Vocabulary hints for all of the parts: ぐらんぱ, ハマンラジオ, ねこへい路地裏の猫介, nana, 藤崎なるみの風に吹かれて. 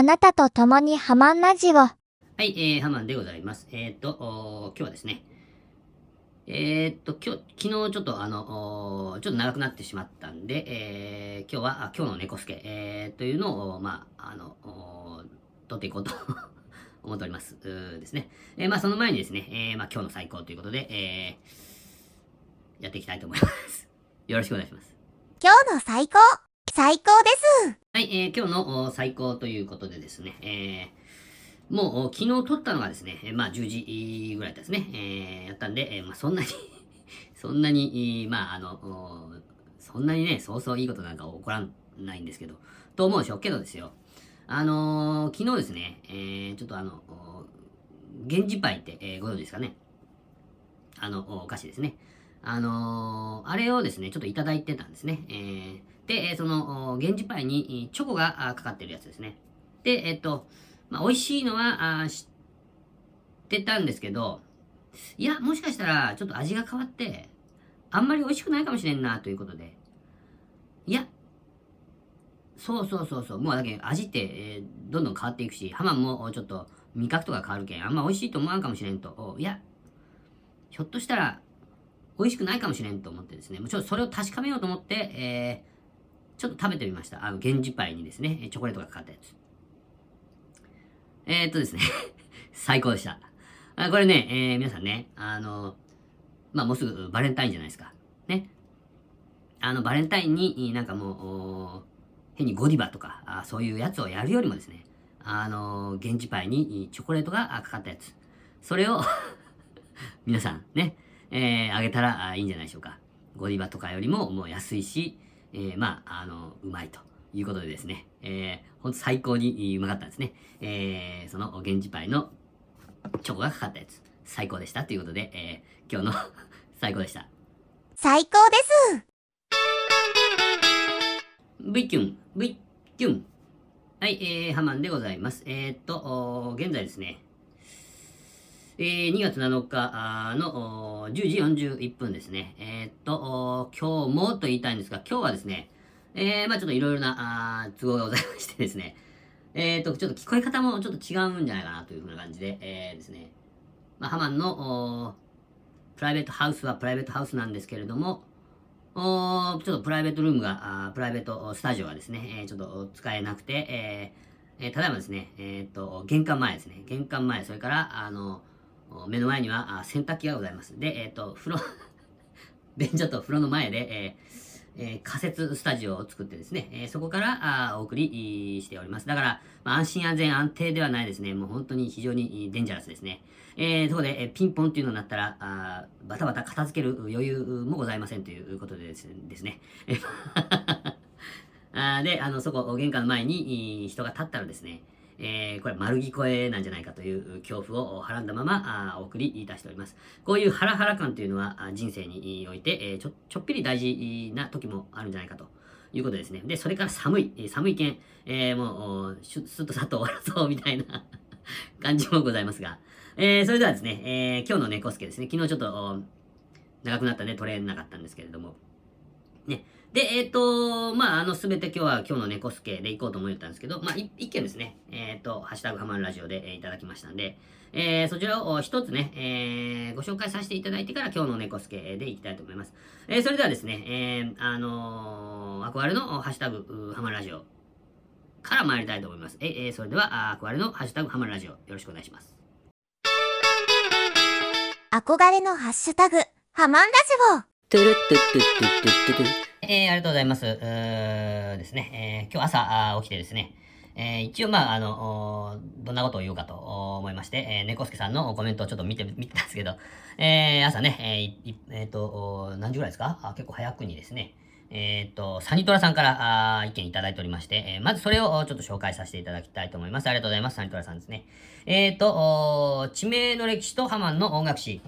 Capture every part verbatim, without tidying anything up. あなたと共にハマンラジオ。はい、えー、ハマンでございます。えー、っと、今日はですね、えー、っと、今日、昨日ちょっとあの、ちょっと長くなってしまったんで、えー、今日は、今日の猫助、えー、というのを、まあ、あの、撮っていこうと思っております。ですね。えー、まあ、その前にですね、えー、まあ、今日の最高ということで、えー、やっていきたいと思います。よろしくお願いします。今日の最高最高です。はい、えー、今日の最高ということでですね、えー、もう昨日撮ったのがですね、まあじゅうじぐらいですね、えー、やったんで、えー、まあそんなに、そんなに、まああの、そんなにね、そうそういいことなんか起こらないんですけど、と思うでしょうけどですよ。あのー、昨日ですね、えー、ちょっとあの、源氏パイって、えー、ご存知ですかね。あの、お菓子ですね。あのー、あれをですね、ちょっといただいてたんですね。えー、で、その、源氏パイにチョコがかかってるやつですね。で、えっと、まあ、美味しいのは知ってたんですけど、いや、もしかしたらちょっと味が変わって、あんまり美味しくないかもしれんなということで、いや、そうそうそうそう、もうだけ味って、えー、どんどん変わっていくし、ハマンもちょっと味覚とか変わるけん、あんま美味しいと思わんかもしれんと、いや、ひょっとしたら、美味しくないかもしれんと思ってですね、もうちょっとそれを確かめようと思って、えー、ちょっと食べてみました。あの、源氏パイにですね、チョコレートがかかったやつ。えー、っとですね、最高でした。あ、これね、えー、皆さんね、あの、まあ、もうすぐバレンタインじゃないですか。ね。あの、バレンタインになんかもう、変にゴディバとか、あ、そういうやつをやるよりもですね、あの、源氏パイにチョコレートがかかったやつ。それを、皆さんね、えー、あげたらいいんじゃないでしょうか。ゴディバとかよりももう安いし、えー、まあ、あの、うまいということでですね、えー、ほんと最高にうまかったんですね。えー、その、源氏パイのチョコがかかったやつ、最高でしたということで、えー、今日の最高でした。最高です。ブイキュン、ブイキュン。はい、えー、ハマンでございます。えー、っと、現在ですね、えー、にがつなのかのじゅうじよんじゅういっぷんですね。えー、っと、今日もと言いたいんですが、今日はですね、えー、まぁ、あ、ちょっといろいろな都合がございましてですね、えー、っと、ちょっと聞こえ方もちょっと違うんじゃないかなというふうな感じで、えー、ですね、まあ、ハマンのプライベートハウスはプライベートハウスなんですけれども、おちょっとプライベートルームが、プライベートスタジオがですね、えー、ちょっと使えなくて、えーえー、ただいまですね、えー、っと、玄関前ですね、玄関前、それから、あの、目の前には洗濯機がございます。で、えっ、ー、と、風呂、便所と風呂の前で、えーえー、仮設スタジオを作ってですね、えー、そこからお送りしております。だから、まあ、安心安全安定ではないですね。もう本当に非常にデンジャラスですね。えー、そこで、えー、ピンポンっていうのになったら、あバタバタ片付ける余裕もございませんということでですね。あで、あの、そこ、玄関の前に人が立ったらですね、えー、これ、丸聞こえなんじゃないかという恐怖をはらんだまま、お送りいたしております。こういうハラハラ感というのは、人生において、えー、ちょ、ちょっぴり大事な時もあるんじゃないかということですね。で、それから寒い、寒い件、えー、もう、すっとさっと終わらそうみたいな感じもございますが。えー、それではですね、えー、今日の猫助ですね、昨日ちょっと、長くなったんで撮れなかったんですけれども。ね。で、えっ、ー、と、まあ、あの、すべて今日は今日の猫助で行こうと思ったんですけど、まあ、一件ですね、えっ、ー、と、ハッシュタグハマンラジオで、えー、いただきましたんで、えー、そちらを一つね、えー、ご紹介させていただいてから今日の猫助で行きたいと思います。えー、それではですね、えー、あのー、憧れのハッシュタグハマンラジオから参りたいと思います。えー、それでは、憧れのハッシュタグハマンラジオ、よろしくお願いします。憧れのハッシュタグハマンラジオトゥルットゥットゥットゥットゥットゥえー、ありがとうございます。うーですね、えー、今日朝起きてですね、えー、一応まああのどんなことを言おうかと思いまして、えー、猫助さんのコメントをちょっと見て見てたんですけど、えー、朝ね、えーえー、と何時ぐらいですか？あ、結構早くにですね、えっ、ー、とサニトラさんからあ意見いただいておりまして、えー、まずそれをちょっと紹介させていただきたいと思います。ありがとうございます、サニトラさんですね。えっ、ー、と地名の歴史とハマンの音楽史。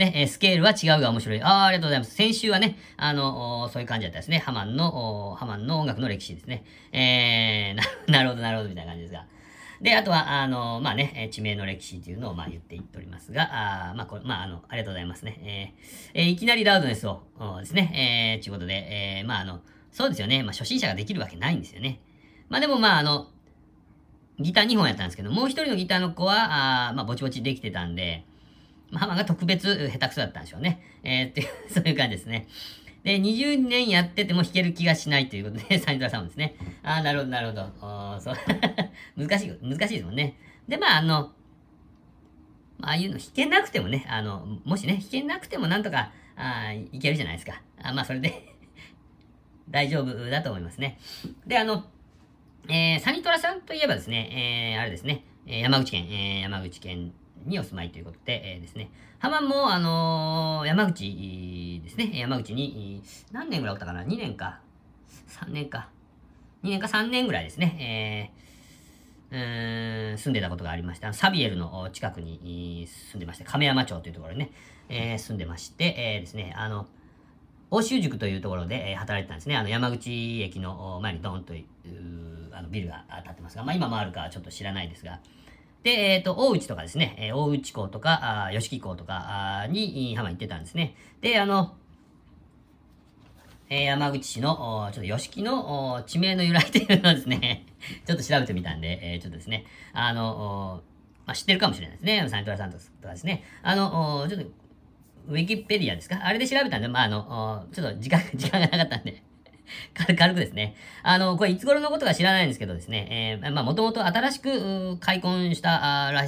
ね、スケールは違うが面白い。あー、ありがとうございます。先週はね、あの、そういう感じだったですね。ハマンの、ハマンの音楽の歴史ですね。えー、なるほど、なるほど、みたいな感じですが。で、あとは、あの、まあね、地名の歴史というのを、まあ、言っていっておりますが、あまあ、これ、まあ、あの、ありがとうございますね。えーえー、いきなりラウドネスをですね、えー、ということで、えー、まあ、あの、そうですよね。まあ、初心者ができるわけないんですよね。まあでもまああの、ギターにほんやったんですけど、もう一人のギターの子は、あまあぼちぼちできてたんで、ハマが特別下手くそだったんでしょうね。えー、っていう、そういう感じですね。で、にじゅうねんやってても弾ける気がしないということで、サニトラサウンドですね。ああ、なるほど、なるほど。そう難しい、難しいですもんね。で、まああの、まああいうの弾けなくてもね、あの、もしね、弾けなくてもなんとか、あいけるじゃないですか。あまあそれで、大丈夫だと思いますね。で、あの、えー、サニトラさんといえばですね、えー、あれですね、山口県、えー、山口県にお住まいということで、えー、ですね、ハマも、あのー、山口ですね、山口に何年ぐらいおったかな、にねんか、さんねんか、にねんかさんねんぐらいですね、えー、うーん住んでたことがありました。サビエルの近くに住んでまして、亀山町というところにね、えー、住んでまして、えー、ですね、あの、欧州塾というところで働いてたんですね。あの山口駅の前にドーンというあのビルが建ってますが、まあ、今もあるかちょっと知らないですが。で、えっと、大内とかですね、大内校とか、吉木校とかに浜行ってたんですね。で、あの、えー、山口市の、ちょっと吉木の地名の由来というのをですね、ちょっと調べてみたんで、えー、ちょっとですね、あの、まあ、知ってるかもしれないですね。サニトラさんとかですね。あの、ちょっと、ウィキペディアですかあれで調べたんで、まあ、あの、ちょっと時間、時間がなかったんで軽、軽くですね。あの、これいつ頃のことか知らないんですけどですね、えー、まあ、もともと新しく開墾したあら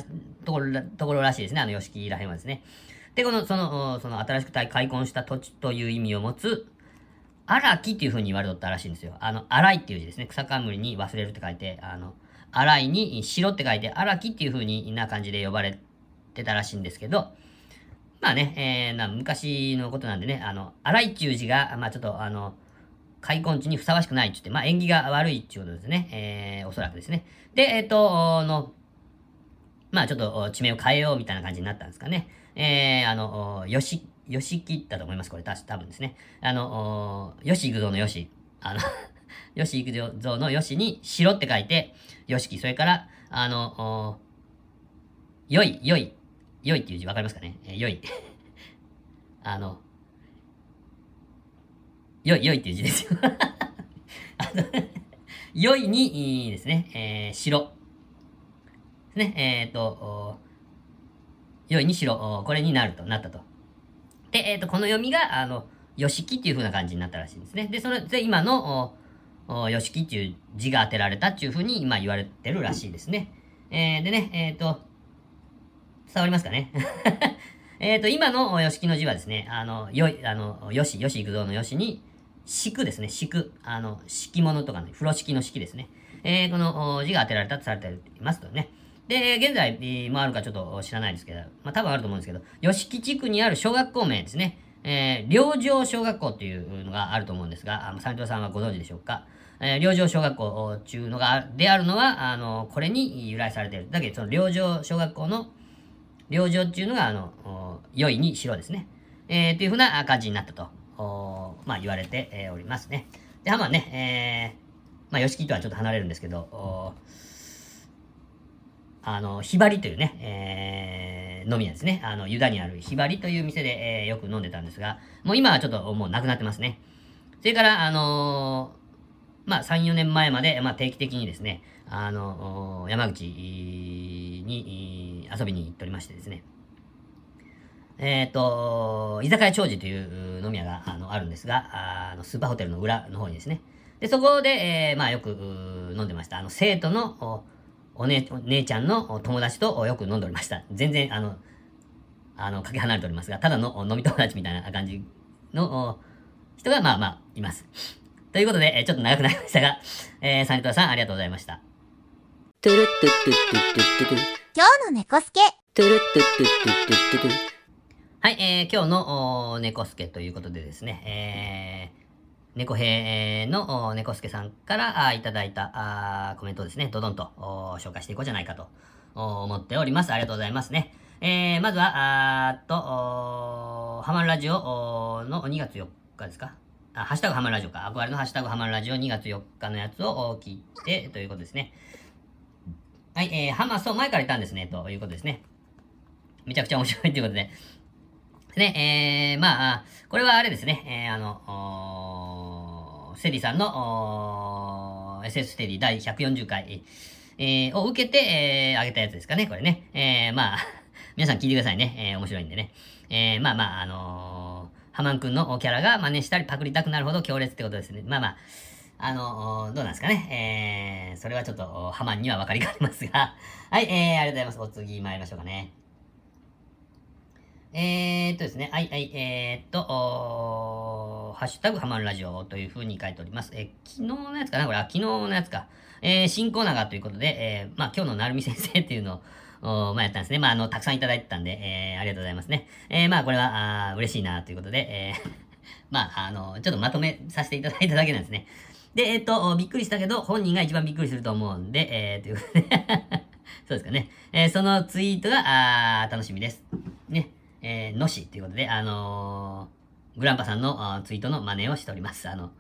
ところ、ところらしいですね。あの、吉木らへんはですね。で、この、その、その新しく開墾した土地という意味を持つ、荒木っていうふうに言われとったらしいんですよ。あの、荒いっていう字ですね。草冠に忘れるって書いて、あの、荒いに白って書いて、荒木っていうふうにな感じで呼ばれてたらしいんですけど、まあね、えー、な昔のことなんでね、あの、荒いっていう字が、まあちょっと、あの、開墾地にふさわしくないって言って、まあ縁起が悪いっていうことですね、えー、おそらくですね。で、えっ、ー、と、の、まあちょっと地名を変えようみたいな感じになったんですかね。えー、あの、よし、よしきだと思います、これ、た多分ですね。あの、よしいくぞのよし、あの、よしいくぞのよしに、白って書いて、よしき、それから、あの、よい、よい。良いっていう字わかりますかね、えー、良い。あの、良い、良いっていう字ですよ。良いにですね、えー、白。ですね、えっと、良いに白、これになると、なったと。で、えっと、この読みが、あの、よしきっていう風な感じになったらしいんですね。で、それで今の、よしきっていう字が当てられたっていう風に今言われてるらしいですね。えー、でね、えっと、伝わりますかねえっと、今の吉木の字はですね、あの、よい、あの、よし、よしいくぞのよしに、敷ですね、敷。あの、敷物とかね、風呂敷の敷ですね。えー、この字が当てられたとされていますとね。で、現在もあるかちょっと知らないですけど、まあ多分あると思うんですけど、吉木地区にある小学校名ですね、えー、両城小学校っていうのがあると思うんですが、サニトラさんはご存知でしょうか。えー、両城小学校っていうのが、であるのは、あの、これに由来されている。だけど、その両城小学校の両城っていうのが、あの、良いに白ですね。えー、というふうな感じになったと、まあ言われて、えー、おりますね。で、ハマね、えー、まあ、吉木とはちょっと離れるんですけど、あの、ひばりというね、えー、飲み屋ですね。あの、湯田にあるひばりという店で、えー、よく飲んでたんですが、もう今はちょっともうなくなってますね。それから、あのー、まあ、さん、よねんまえまで、まあ、定期的にですね、あの、山口に遊びに行っておりましてですね。えっと、居酒屋長寿という飲み屋が あ, のあるんですが、あのスーパーホテルの裏の方にですね。で、そこで、えー、まあよく飲んでました。あの、生徒の お, お, 姉, お姉ちゃんの友達とよく飲んでおりました。全然、あの、あの、かけ離れておりますが、ただの飲み友達みたいな感じの人が、まあまあ、います。ということで、ちょっと長くなりましたが、えー、サニトラさんありがとうございました。トゥルットゥットゥットゥットゥットゥ今日の猫助トゥルットゥットゥットゥットゥッはい、えー、今日の猫助ということでですね、えー、猫兵の猫助さんからいただいたコメントをですね、ドドンと紹介していこうじゃないかと思っております。ありがとうございますね。えー、まずは、あーっと、ハマるラジオのにがつよっかですかあ、ハッシュタグハマるラジオか。憧れのハッシュタグハマるラジオにがつよっかのやつを聞いてということですね。はい、えー、ハマ、そう、前からいたんですね、ということですね。めちゃくちゃ面白いということで。ね、えー、まあ、これはあれですね、えー、あの、セリさんの、の エスエス ステディ第ひゃくよんじゅっかい、えー、を受けて、えー、上げたやつですかね、これね。えー、まあ、皆さん聞いてくださいね。えー、面白いんでね。えー、まあまあ、あのー、ハマンくんのキャラが真似したりパクりたくなるほど強烈ってことですね。まあまあ、あのー、どうなんですかね。えー、それはちょっと、ハマンには分かりがありますが。はい、えー、ありがとうございます。お次参りましょうかね。えーっとですね、はい、はい、えーっと、ハッシュタグハマンラジオという風に書いております。えー、昨日のやつかなこれは昨日のやつか。えー、新コーナーがということで、えー、まあ今日のなるみ先生っていうのを、まあやったんですね。まああの、たくさんいただいてたんで、えー、ありがとうございますね。えー、まあこれは、あー嬉しいなということで、えー、まああの、ちょっとまとめさせていただいただけなんですね。で、えーっと、びっくりしたけど、本人が一番びっくりすると思うんで、えー、ということで、そうですかね。えー、そのツイートが、あー楽しみです。ね。えー、のしということで、あのー、グランパさんのツイートの真似をしております。あの、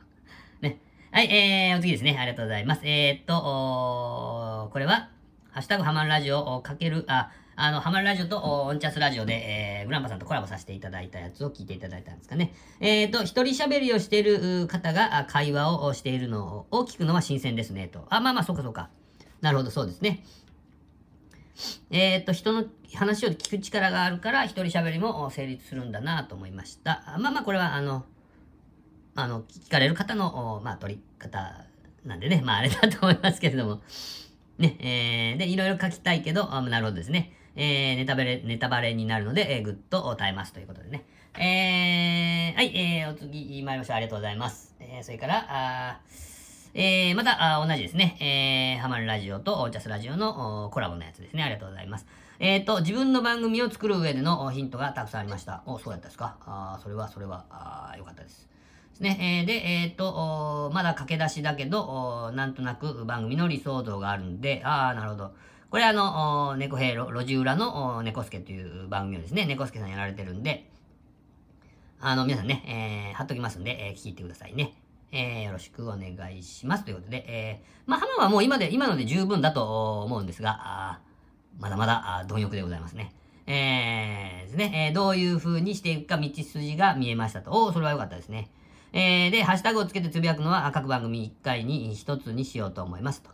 ね。はい、えー、お次ですね。ありがとうございます。えー、っと、これは、ハッシュタグハマンラジオをかける、あ、あの、ハマンラジオとオンチャスラジオで、えー、グランパさんとコラボさせていただいたやつを聞いていただいたんですかね。えー、っと、一人喋りをしている方が会話をしているのを聞くのは新鮮ですね、と。あ、まあまあ、そうかそうか。なるほど、そうですね。えっと、人の話を聞く力があるから、一人喋りも成立するんだなと思いました。まあまあ、これは、あの、あの、聞かれる方の、まあ、取り方なんでね、まあ、あれだと思いますけれども。ね、えー、で、いろいろ書きたいけど、あ、なるほどですね。えー、ネタバレ、ネタバレになるので、えー、ぐっと耐えますということでね。えー、はい、えー、お次参りましょう。ありがとうございます。えー、それから、あえー、また、あ同じですね。えー、ハマンラジオとオーチャスラジオのコラボのやつですね。ありがとうございます。えっと、自分の番組を作る上でのヒントがたくさんありました。お、そうだったですか。あそれは、それは、あよかったです。ですね。えー、で、えっと、まだ駆け出しだけど、なんとなく番組の理想像があるんで、ああ、なるほど。これあの、猫兵路地裏の猫助という番組をですね、猫助さんやられてるんで、あの、皆さんね、えー、貼っときますんで、えー、聞いてくださいね。えー、よろしくお願いします。ということで、えー、まあ、ハマはもう今で、今ので十分だと思うんですが、あまだまだ貪欲でございますね。えー、ですね、えー、どういう風にしていくか道筋が見えましたと。おー、それは良かったですね。えー、で、ハッシュタグをつけてつぶやくのは各番組いっかいにひとつにしようと思いますと。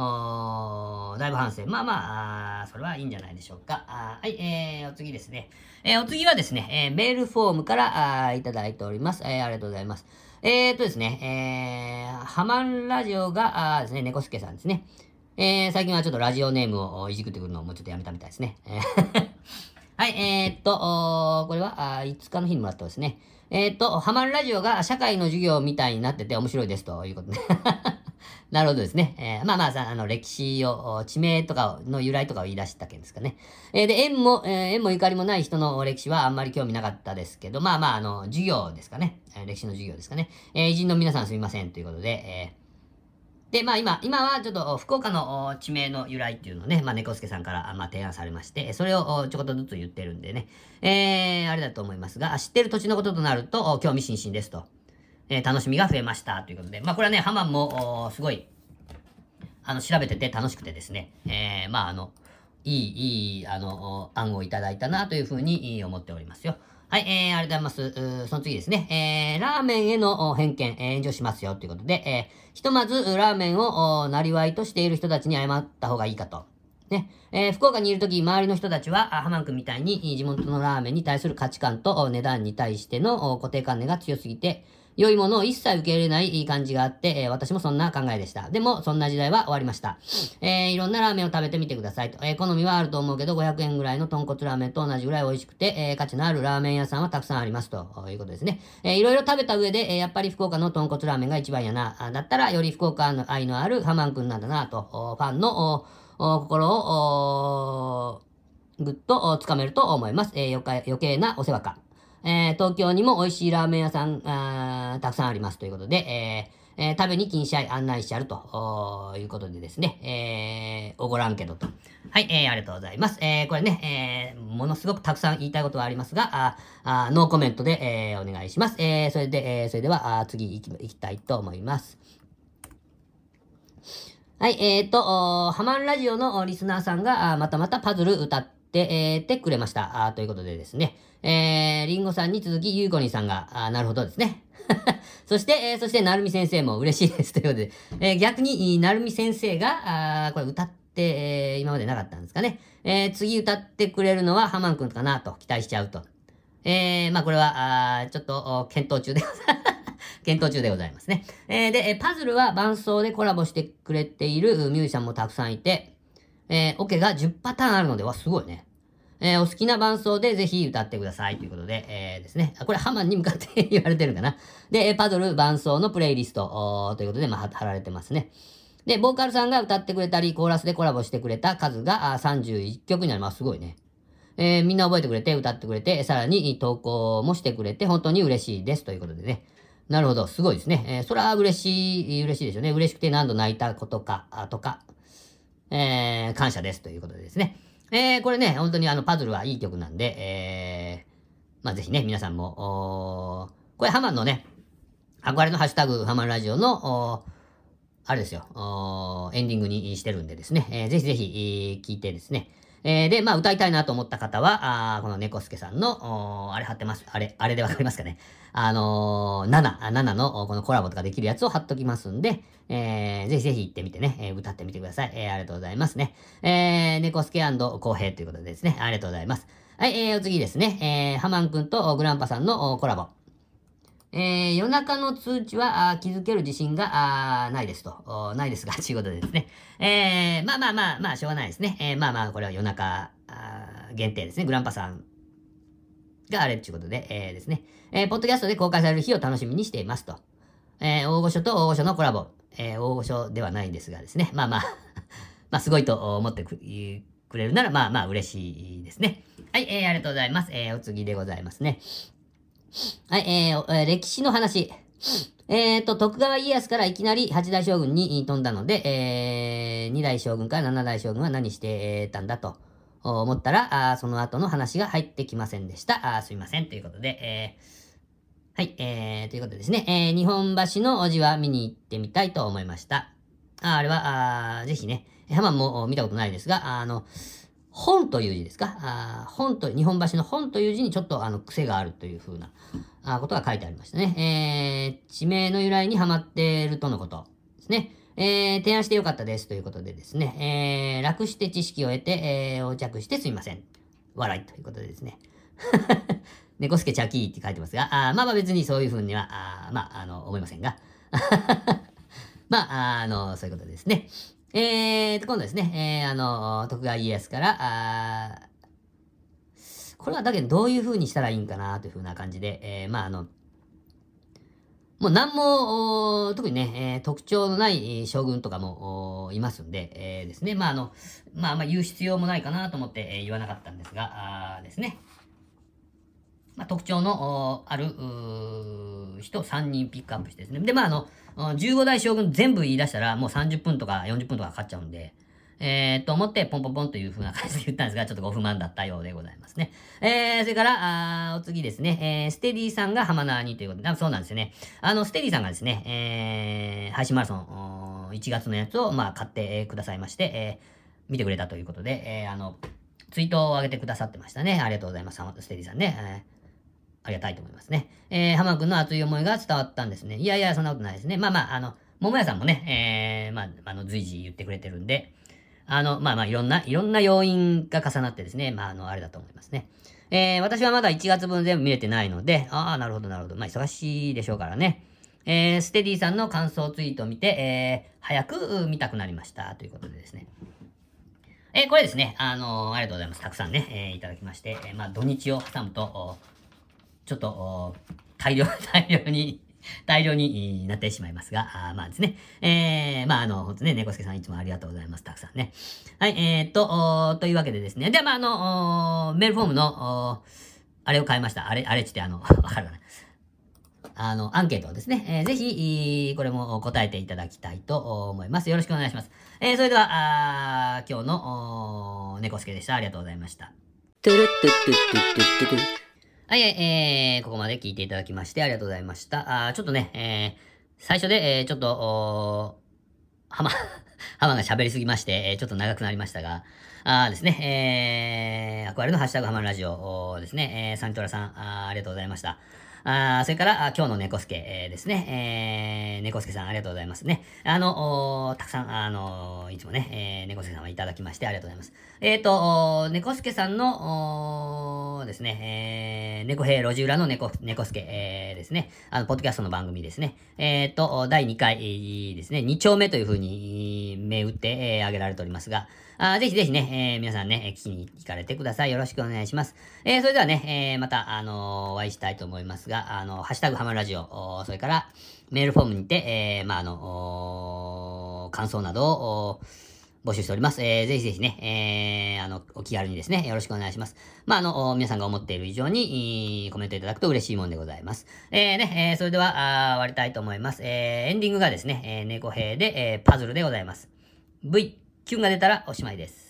おー、だいぶ反省。まあまあ、あそれはいいんじゃないでしょうか。あはい、えー、お次ですね。えー、お次はですね、えー、メールフォームからあいただいております。えー、ありがとうございます。えーとですね、えー、ハマンラジオが、あですね、猫助さんですね。えー、最近はちょっとラジオネームをいじくってくるのをもうちょっとやめたみたいですね。はい、えーっと、これは、あいつかの日にもらったですね。えーっと、ハマンラジオが社会の授業みたいになってて面白いですということで。なるほどですね。えー、まあまあさ、あの、歴史を、地名とかの由来とかを言い出した件ですかね。えー、で、縁も、えー、縁もゆかりもない人の歴史はあんまり興味なかったですけど、まあまあ、あの、授業ですかね。えー、歴史の授業ですかね。えー、偉人の皆さんすみませんということで、えー、で、まあ今、今はちょっと福岡の地名の由来っていうのをね、まあ猫助さんから、まあ、提案されまして、それをちょこっとずつ言ってるんでね、えー、あれだと思いますが、知ってる土地のこととなると、興味津々ですと。えー、楽しみが増えましたということで。まあ、これはね、ハマンも、すごい、あの、調べてて楽しくてですね、えー、まあ、あの、いい、いい、あの、案をいただいたなというふうに思っておりますよ。はい、えー、ありがとうございます。その次ですね、えー、ラーメンへの偏見、えー、炎上しますよということで、えー、ひとまず、ラーメンを、なりわいとしている人たちに謝った方がいいかと。ね、えー、福岡にいるとき、周りの人たちは、ハマン君みたいに、地元のラーメンに対する価値観と、値段に対しての固定観念が強すぎて、良いものを一切受け入れない感じがあって、えー、私もそんな考えでした。でも、そんな時代は終わりました。えー、いろんなラーメンを食べてみてくださいと。えー、好みはあると思うけど、ごひゃくえんぐらいの豚骨ラーメンと同じぐらい美味しくて、えー、価値のあるラーメン屋さんはたくさんありますということですね。えー、いろいろ食べた上で、えー、やっぱり福岡の豚骨ラーメンが一番やな。だったら、より福岡の愛のあるハマン君なんだなと、ファンの心をぐっとつかめると思います。えー、余計なお世話か。えー、東京にも美味しいラーメン屋さん、あたくさんありますということで、えーえー、食べに禁止案内しちゃるということでですね、えー、おごらんけどと。はい、えー、ありがとうございます。えー、これね、えー、ものすごくたくさん言いたいことはありますが、ああノーコメントで、えー、お願いします。えー、それで、えー、それでは、あ次行き、行きたいと思います。はい、えーと、ハマンラジオのリスナーさんが、またまたパズル歌って、で、えー、てくれました。あということでですね。えー、リンゴさんに続き、ゆうこにんさんが、あなるほどですね。そして、えー、そして、なるみ先生も嬉しいです。ということで、えー、逆に、なるみ先生が、あこれ歌って、えー、今までなかったんですかね。えー、次歌ってくれるのはハマンくんかなと期待しちゃうと。えー、まあこれは、あちょっと、検討中でございます。検討中でございますね。えー、で、パズルは伴奏でコラボしてくれているミュージシャンもたくさんいて、えー、オケがじゅっパターンあるので、わ、すごいね。えー、お好きな伴奏でぜひ歌ってくださいということで、えー、ですね。これハマンに向かって言われてるかな。で、パドル伴奏のプレイリストということで、まあ、貼られてますね。で、ボーカルさんが歌ってくれたり、コーラスでコラボしてくれた数がさんじゅういっきょくになります。すごいね。えー、みんな覚えてくれて、歌ってくれて、さらに投稿もしてくれて、本当に嬉しいですということでね。なるほど。すごいですね。えー、それは嬉しい、嬉しいでしょうね。嬉しくて何度泣いたことか、とか、えー、感謝ですということでですね。えー、これね、本当にあの、パズルはいい曲なんで、えー、まあ、ぜひね、皆さんも、これハマンのね、憧れのハッシュタグハマンラジオの、あれですよ、エンディングにしてるんでですね、えー、ぜひぜひ、聴いてですね、えー、で、まあ、歌いたいなと思った方は、あこの猫助さんの、あれ貼ってます。あれ、あれでわかりますかね。あのー、なな、ななのこのコラボとかできるやつを貼っときますんで、えー、ぜひぜひ行ってみてね、えー、歌ってみてください。えー、ありがとうございますね。えー、猫助&公平ということでですね、ありがとうございます。はい、えー、お次ですね、えー、ハマンくんとグランパさんのコラボ。えー、夜中の通知はあ気づける自信があないですと。ないですが、ということでですね。えー、まあまあまあ、まあ、しょうがないですね。えー、まあまあ、これは夜中あ限定ですね。グランパさんがあれということで、えー、ですね、えー。ポッドキャストで公開される日を楽しみにしていますと。えー、大御所と大御所のコラボ。えー、大御所ではないんですがですね。まあまあ、まあすごいと思ってくれるなら、まあまあ嬉しいですね。はい、えー、ありがとうございます。えー、お次でございますね。はい、えー、歴史の話。えーと、徳川家康からいきなりはちだい将軍に飛んだので、えー、にだい将軍からななだい将軍は何してたんだと思ったら、あその後の話が入ってきませんでした。あすいません。ということで、えー、はい、えー、ということですね。えー、日本橋のおじは見に行ってみたいと思いました。あ、あれは、あぜひね、ハマンも見たことないですが、あの、本という字ですかあ本と、日本橋の本という字にちょっとあの癖があるというふうなあことが書いてありましたね。えー、地名の由来にハマっているとのことですね。えー、提案してよかったですということでですね。えー、楽して知識を得て、えー、横着してすいません。笑いということでですね。猫助チャキーって書いてますが、あまあまあ別にそういうふうには、あまあ、あの、思いませんが。まあ、あの、そういうことですね。えーと、今度ですね、えー、あの、徳川家康から、あこれはだけどどういう風にしたらいいんかなという風な感じで、えー、まああの、もう何も、特にね、えー、特徴のない将軍とかもいますんで、えー、ですね、まああの、まああんま言う必要もないかなと思って、えー、言わなかったんですが、あですね、まあ、特徴のある人さんにんピックアップしてですね。で、まあ、あの、じゅうごだい将軍全部言い出したらもうさんじゅっぷんとかよんじゅっぷんとかかかっちゃうんで、えー、と思ってポンポンポンという風な感じで言ったんですが、ちょっとご不満だったようでございますね。えー、それから、あお次ですね、えー、ステディさんがハマナーにということで、そうなんですよね。あの、ステディさんがですね、えー、配信マラソンいちがつのやつを、まあ、買ってくださいまして、えー、見てくれたということで、えー、あの、ツイートを上げてくださってましたね。ありがとうございます。ステディさんね。えーありがたいと思いますね。えー、ハマくんの熱い思いが伝わったんですね。いやいや、そんなことないですね。まあまあ、あの、桃屋さんもね、えー、まあ、あの、随時言ってくれてるんで、あの、まあまあ、いろんな、いろんな要因が重なってですね、まあ、あの、あれだと思いますね。えー、私はまだいちがつぶん全部見れてないので、ああ、なるほど、なるほど。まあ、忙しいでしょうからね。えー、ステディさんの感想ツイートを見て、えー、早く見たくなりました。ということでですね。えー、これですね、あのー、ありがとうございます。たくさんね、えー、いただきまして、えー、まあ、土日を挟むと、ちょっと、大量、大量に、大量になってしまいますが、あまあですね。えー、まああの、ほんとね、猫助さんいつもありがとうございます。たくさんね。はい、えー、っと、というわけでですね。では、まああの、メールフォームの、あれを変えました。あれ、あれちってあの、わかるかな。あの、アンケートをですね、えー、ぜひ、これも答えていただきたいと思います。よろしくお願いします。えー、それでは、あ今日の、猫助でした。ありがとうございました。トゥルットゥットゥットゥットゥッはい、えー、ここまで聞いていただきましてありがとうございました。あちょっとね、えー、最初で、えー、ちょっと、ハマ、ハマが喋りすぎまして、えー、ちょっと長くなりましたが、あですね、えー、憧れのハッシュタグハマラジオですね、えー、サントラさんあ、ありがとうございました。あ、それから、今日の猫助、えー、ですね。えー、猫助さんありがとうございますね。あの、たくさん、あの、いつもね、えー、猫助さんはいただきましてありがとうございます。えっと、猫助さんの、ですね、えー、猫兵路地裏の猫、猫助、えー、ですね。あの、ポッドキャストの番組ですね。えっと、だいにかいですね、にちょうめというふうに、銘打って、えー、挙げられておりますが、あぜひぜひね、えー、皆さんね、聞きに行かれてください。よろしくお願いします。えー、それではね、えー、また、あのー、お会いしたいと思いますが、あのー、ハッシュタグハマるラジオ、それから、メールフォームにて、えー、まあ、あのー、感想などを募集しております。えー、ぜひぜひね、えー、あの、お気軽にですね、よろしくお願いします。まあ、あの、皆さんが思っている以上に、コメントいただくと嬉しいもんでございます。えー、ね、えー、それでは、あ終わりたいと思います。えー、エンディングがですね、えー、猫兵で、えー、パズルでございます。V、キュンが出たらおしまいです。